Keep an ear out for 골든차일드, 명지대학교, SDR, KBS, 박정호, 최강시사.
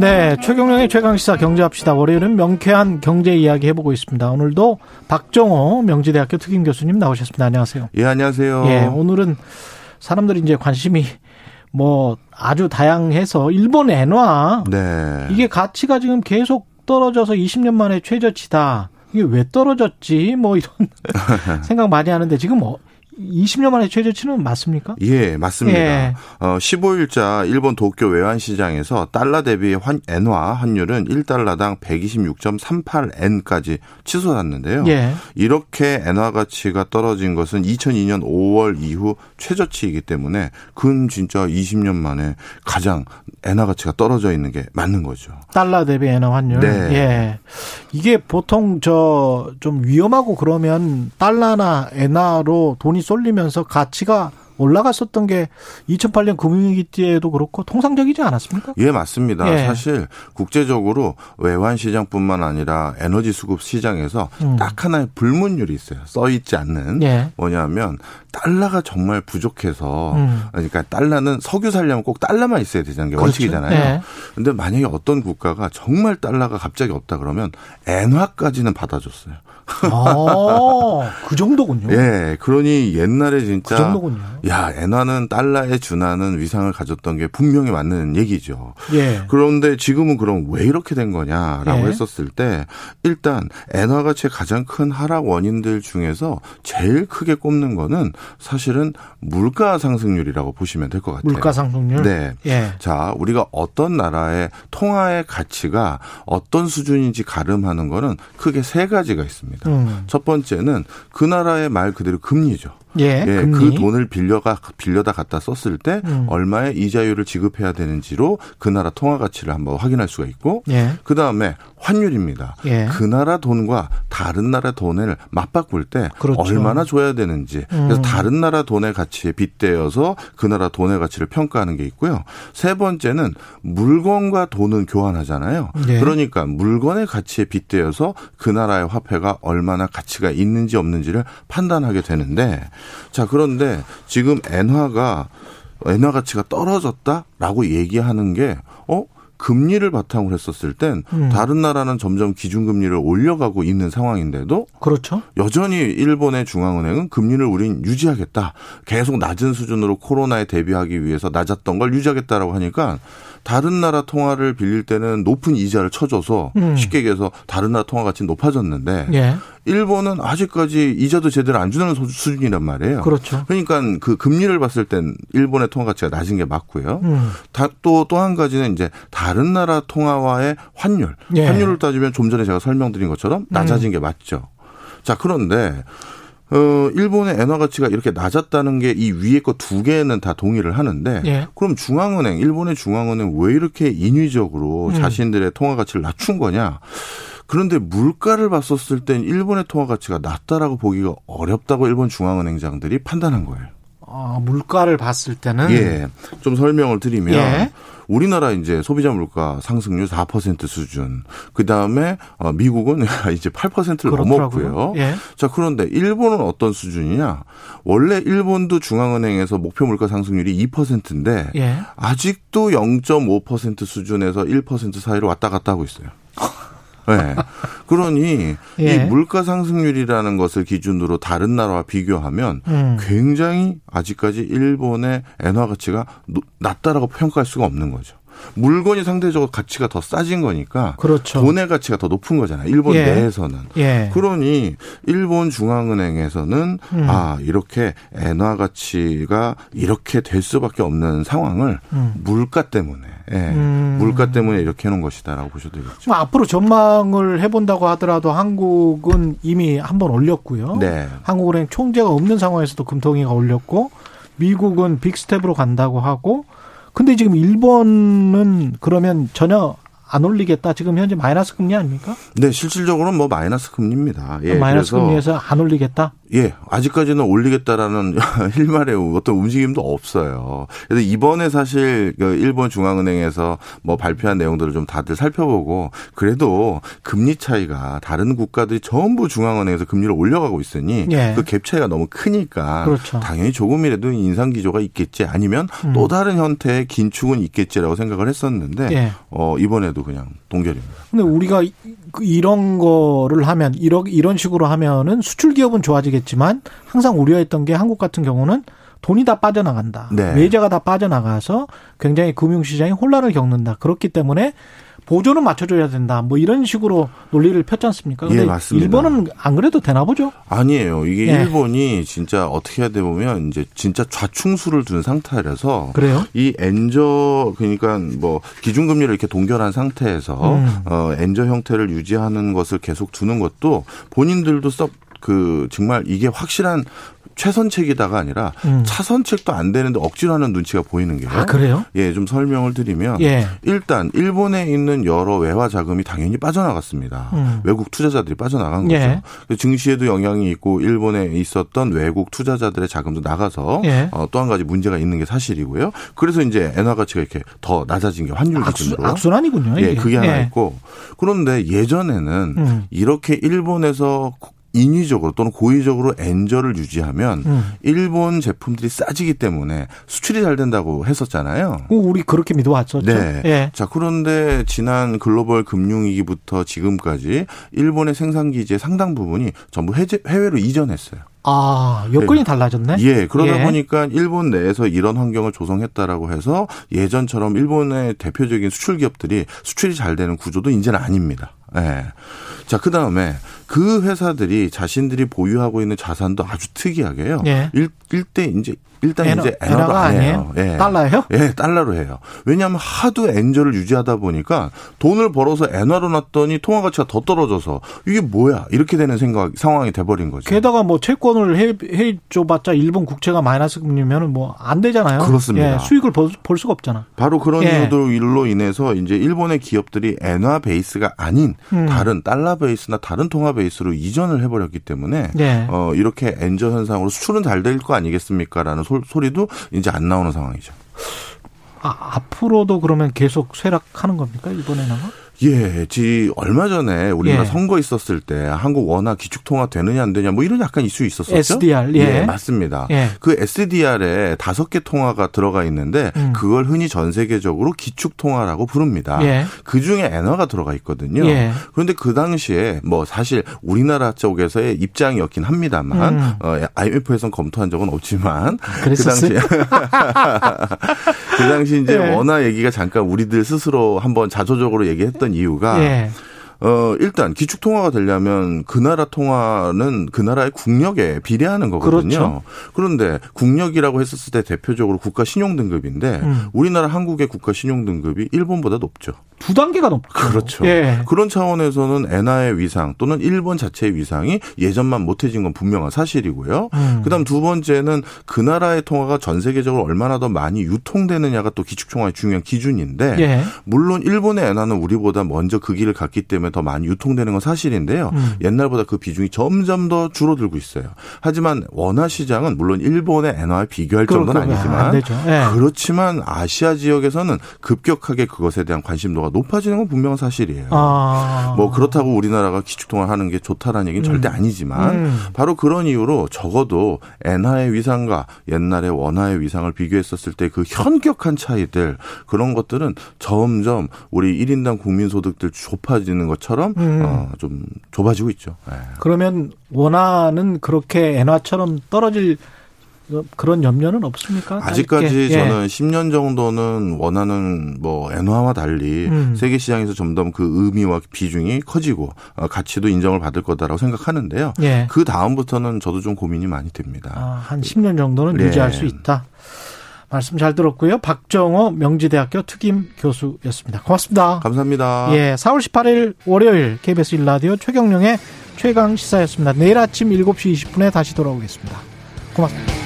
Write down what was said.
네, 최경영의 최강시사 경제합시다. 월요일은 명쾌한 경제 이야기 해보고 있습니다. 오늘도 박정호 명지대학교 특임 교수님 나오셨습니다. 안녕하세요. 예, 안녕하세요. 예, 오늘은 사람들이 이제 관심이 뭐 아주 다양해서 일본 엔화, 네, 이게 가치가 지금 계속 떨어져서 20년 만에 최저치다. 이게 왜 떨어졌지? 뭐 이런 생각 많이 하는데 지금 뭐 20년 만에 최저치는 맞습니까? 예, 맞습니다. 예. 15일자 일본 도쿄 외환시장에서 달러 대비 엔화 환율은 1달러당 126.38엔까지 치솟았는데요. 예. 이렇게 엔화 가치가 떨어진 것은 2002년 5월 이후 최저치이기 때문에 근 진짜 20년 만에 가장 엔화 가치가 떨어져 있는 게 맞는 거죠. 달러 대비 엔화 환율. 네. 예. 이게 보통 좀 위험하고 그러면 달러나 엔화로 돈이 쏠리면서 가치가 올라갔었던 게 2008년 금융위기 때에도 그렇고 통상적이지 않았습니까? 예, 맞습니다. 예. 사실 국제적으로 외환시장뿐만 아니라 에너지 수급 시장에서 딱 하나의 불문율이 있어요. 써있지 않는. 예. 뭐냐면 달러가 정말 부족해서, 그러니까 달러는 석유 살려면 꼭 달러만 있어야 되는 게 원칙이잖아요. 그런데 예. 만약에 어떤 국가가 정말 달러가 갑자기 없다 그러면 엔화까지는 받아줬어요. 아, 그 정도군요. 예, 그러니 옛날에 진짜 그 정도군요. 야, 엔화는 달러에 준하는 위상을 가졌던 게 분명히 맞는 얘기죠. 예. 그런데 지금은 그럼 왜 이렇게 된 거냐라고 예. 했었을 때 일단 엔화 가치의 가장 큰 하락 원인들 중에서 제일 크게 꼽는 거는 사실은 물가 상승률이라고 보시면 될 것 같아요. 물가 상승률? 네. 예. 자, 우리가 어떤 나라의 통화의 가치가 어떤 수준인지 가름하는 거는 크게 세 가지가 있습니다. 첫 번째는 그 나라의 말 그대로 금리죠. 예, 예, 그 돈을 빌려다 갖다 썼을 때 얼마의 이자율을 지급해야 되는지로 그 나라 통화 가치를 한번 확인할 수가 있고, 예. 그 다음에 환율입니다. 예. 그 나라 돈과 다른 나라 돈을 맞바꿀 때 그렇죠. 얼마나 줘야 되는지. 그래서 다른 나라 돈의 가치에 빗대어서 그 나라 돈의 가치를 평가하는 게 있고요. 세 번째는 물건과 돈은 교환하잖아요. 예. 그러니까 물건의 가치에 빗대어서 그 나라의 화폐가 얼마나 가치가 있는지 없는지를 판단하게 되는데, 자, 그런데 지금 엔화 가치가 떨어졌다라고 얘기하는 게, 금리를 바탕으로 했었을 땐 다른 나라는 점점 기준금리를 올려가고 있는 상황인데도 그렇죠. 여전히 일본의 중앙은행은 금리를 우린 유지하겠다. 계속 낮은 수준으로 코로나에 대비하기 위해서 낮았던 걸 유지하겠다라고 하니까 다른 나라 통화를 빌릴 때는 높은 이자를 쳐줘서 쉽게 얘기해서 다른 나라 통화 가치는 높아졌는데 예. 일본은 아직까지 이자도 제대로 안 주는 수준이란 말이에요. 그렇죠. 그러니까 그 금리를 봤을 땐 일본의 통화 가치가 낮은 게 맞고요. 또 한 가지는 이제 다른 나라 통화와의 환율. 예. 환율을 따지면 좀 전에 제가 설명드린 것처럼 낮아진 게 맞죠. 자, 그런데 일본의 엔화 가치가 이렇게 낮았다는 게 이 위에 거 두 개는 다 동의를 하는데 예. 그럼 중앙은행, 일본의 중앙은행 왜 이렇게 인위적으로 자신들의 통화 가치를 낮춘 거냐? 그런데 물가를 봤었을 땐 일본의 통화 가치가 낮다라고 보기가 어렵다고 일본 중앙은행장들이 판단한 거예요. 물가를 봤을 때는 예. 좀 설명을 드리면 예. 우리나라 이제 소비자 물가 상승률 4% 수준. 그다음에 미국은 이제 8%를 넘었고요. 예. 자, 그런데 일본은 어떤 수준이냐? 원래 일본도 중앙은행에서 목표 물가 상승률이 2%인데 예. 아직도 0.5% 수준에서 1% 사이로 왔다 갔다 하고 있어요. 네. 그러니 예. 이 물가 상승률이라는 것을 기준으로 다른 나라와 비교하면 굉장히 아직까지 일본의 엔화 가치가 낮다라고 평가할 수가 없는 거죠. 물건이 상대적으로 가치가 더 싸진 거니까 그렇죠. 돈의 가치가 더 높은 거잖아요. 일본 예. 내에서는. 예. 그러니 일본 중앙은행에서는 이렇게 엔화 가치가 이렇게 될 수밖에 없는 상황을 물가 때문에 물가 때문에 이렇게 해놓은 것이다라고 보셔도 되겠죠. 앞으로 전망을 해본다고 하더라도 한국은 이미 한번 올렸고요. 네. 한국은행 총재가 없는 상황에서도 금통위가 올렸고 미국은 빅스텝으로 간다고 하고 근데 지금 일본은 그러면 전혀 안 올리겠다. 지금 현재 마이너스 금리 아닙니까? 네, 실질적으로는 마이너스 금리입니다. 예, 마이너스 금리에서 안 올리겠다? 예, 아직까지는 올리겠다라는 일말의 어떤 움직임도 없어요. 그래서 이번에 사실 일본 중앙은행에서 뭐 발표한 내용들을 좀 다들 살펴보고, 그래도 금리 차이가 다른 국가들이 전부 중앙은행에서 금리를 올려가고 있으니 예. 그 갭 차이가 너무 크니까 그렇죠. 당연히 조금이라도 인상 기조가 있겠지, 아니면 또 다른 형태의 긴축은 있겠지라고 생각을 했었는데 예. 이번에도 그냥 동결입니다. 근데 우리가 이런 거를 하면 이런 식으로 하면은 수출 기업은 좋아지겠죠. 지만 항상 우려했던 게 한국 같은 경우는 돈이 다 빠져나간다. 네. 외자가 다 빠져나가서 굉장히 금융시장이 혼란을 겪는다. 그렇기 때문에 보조는 맞춰줘야 된다. 뭐 이런 식으로 논리를 폈지 않습니까? 근데 예, 맞습니다. 일본은 안 그래도 되나 보죠? 아니에요. 이게 예. 일본이 진짜 어떻게 해야 되면 이제 진짜 좌충수를 둔 상태라서. 그래요? 이 엔저, 그러니까 뭐 기준금리를 이렇게 동결한 상태에서 엔저 형태를 유지하는 것을 계속 두는 것도 본인들도 정말 이게 확실한 최선책이다가 아니라 차선책도 안 되는데 억지로 하는 눈치가 보이는 게요. 아, 그래요? 예, 좀 설명을 드리면 예. 일단 일본에 있는 여러 외화 자금이 당연히 빠져나갔습니다. 외국 투자자들이 빠져나간 예. 거죠. 증시에도 영향이 있고 일본에 있었던 외국 투자자들의 자금도 나가서 예. 또 한 가지 문제가 있는 게 사실이고요. 그래서 이제 엔화 가치가 이렇게 더 낮아진 게 환율 기준으로. 악순환이군요. 이게. 예, 그게 하나 예. 있고. 그런데 예전에는 이렇게 일본에서 인위적으로 또는 고의적으로 엔저를 유지하면 일본 제품들이 싸지기 때문에 수출이 잘 된다고 했었잖아요. 우리 그렇게 믿어왔었죠. 네. 예. 자, 그런데 지난 글로벌 금융위기부터 지금까지 일본의 생산기지의 상당 부분이 전부 해외로 이전했어요. 아, 여건이 네. 달라졌네. 예, 그러다 예. 보니까 일본 내에서 이런 환경을 조성했다라고 해서 예전처럼 일본의 대표적인 수출 기업들이 수출이 잘 되는 구조도 이제는 아닙니다. 예. 자, 그다음에 그 회사들이 자신들이 보유하고 있는 자산도 아주 특이하게요. 예. 일단 엔화가 아니에요. 예. 달러예요? 예, 달러로 해요. 왜냐하면 하도 엔저를 유지하다 보니까 돈을 벌어서 엔화로 놨더니 통화 가치가 더 떨어져서 이게 뭐야? 이렇게 되는 상황이 돼버린 거죠. 게다가 뭐 채권을 해줘봤자 일본 국채가 마이너스 금리면은 뭐 안 되잖아요. 그렇습니다. 예, 수익을 볼 수가 없잖아. 바로 그런 예. 이유들로 인해서 이제 일본의 기업들이 엔화 베이스가 아닌 다른 달러 베이스나 다른 통화 베이스로 이전을 해버렸기 때문에 예. 이렇게 엔저 현상으로 수출은 잘 될 거 아니겠습니까라는 소리도 이제 안 나오는 상황이죠. 아, 앞으로도 그러면 계속 쇠락하는 겁니까? 이번에는? 예, 얼마 전에 우리나라 예. 선거 있었을 때 한국 원화 기축통화 되느냐 안 되냐 뭐 이런 약간 이슈 있었었죠. SDR. 예, 예 맞습니다. 예. 그 SDR에 5개 통화가 들어가 있는데 그걸 흔히 전 세계적으로 기축통화라고 부릅니다. 예. 그중에 엔화가 들어가 있거든요. 예. 그런데 그 당시에 뭐 사실 우리나라 쪽에서의 입장이었긴 합니다만 IMF에선 검토한 적은 없지만 그 당시 이제 예. 원화 얘기가 잠깐 우리들 스스로 한번 자조적으로 얘기했던 이유가 예. 일단 기축 통화가 되려면 그 나라 통화는 그 나라의 국력에 비례하는 거거든요. 그렇죠. 그런데 국력이라고 했었을 때 대표적으로 국가 신용 등급인데 우리나라 한국의 국가 신용 등급이 일본보다 높죠. 2단계가 높죠. 그렇죠. 예. 그런 차원에서는 엔화의 위상 또는 일본 자체의 위상이 예전만 못해진 건 분명한 사실이고요. 그다음 두 번째는 그 나라의 통화가 전 세계적으로 얼마나 더 많이 유통되느냐가 또 기축 통화의 중요한 기준인데 예. 물론 일본의 엔화는 우리보다 먼저 그 길을 갔기 때문에 더 많이 유통되는 건 사실인데요. 옛날보다 그 비중이 점점 더 줄어들고 있어요. 하지만 원화 시장은 물론 일본의 엔화에 비교할 정도는 아니지만 네. 그렇지만 아시아 지역에서는 급격하게 그것에 대한 관심도가 높아지는 건 분명한 사실이에요. 아. 뭐 그렇다고 우리나라가 기축통화하는 게 좋다라는 얘기는 절대 아니지만 바로 그런 이유로 적어도 엔화의 위상과 옛날의 원화의 위상을 비교했었을 때 그 현격한 차이들 그런 것들은 점점 우리 1인당 국민소득들 좁아지는 것 처럼 좀 좁아지고 있죠. 네. 그러면 원화는 그렇게 엔화처럼 떨어질 그런 염려는 없습니까? 아직까지 예. 저는 10년 정도는 원하는 뭐 엔화와 달리 세계 시장에서 점점 그 의미와 비중이 커지고 가치도 인정을 받을 거다라고 생각하는데요. 예. 그 다음부터는 저도 좀 고민이 많이 됩니다. 아, 한 10년 정도는 네. 유지할 수 있다. 말씀 잘 들었고요. 박정호 명지대학교 특임 교수였습니다. 고맙습니다. 감사합니다. 예, 4월 18일 월요일 KBS 1라디오 최경령의 최강시사였습니다. 내일 아침 7시 20분에 다시 돌아오겠습니다. 고맙습니다.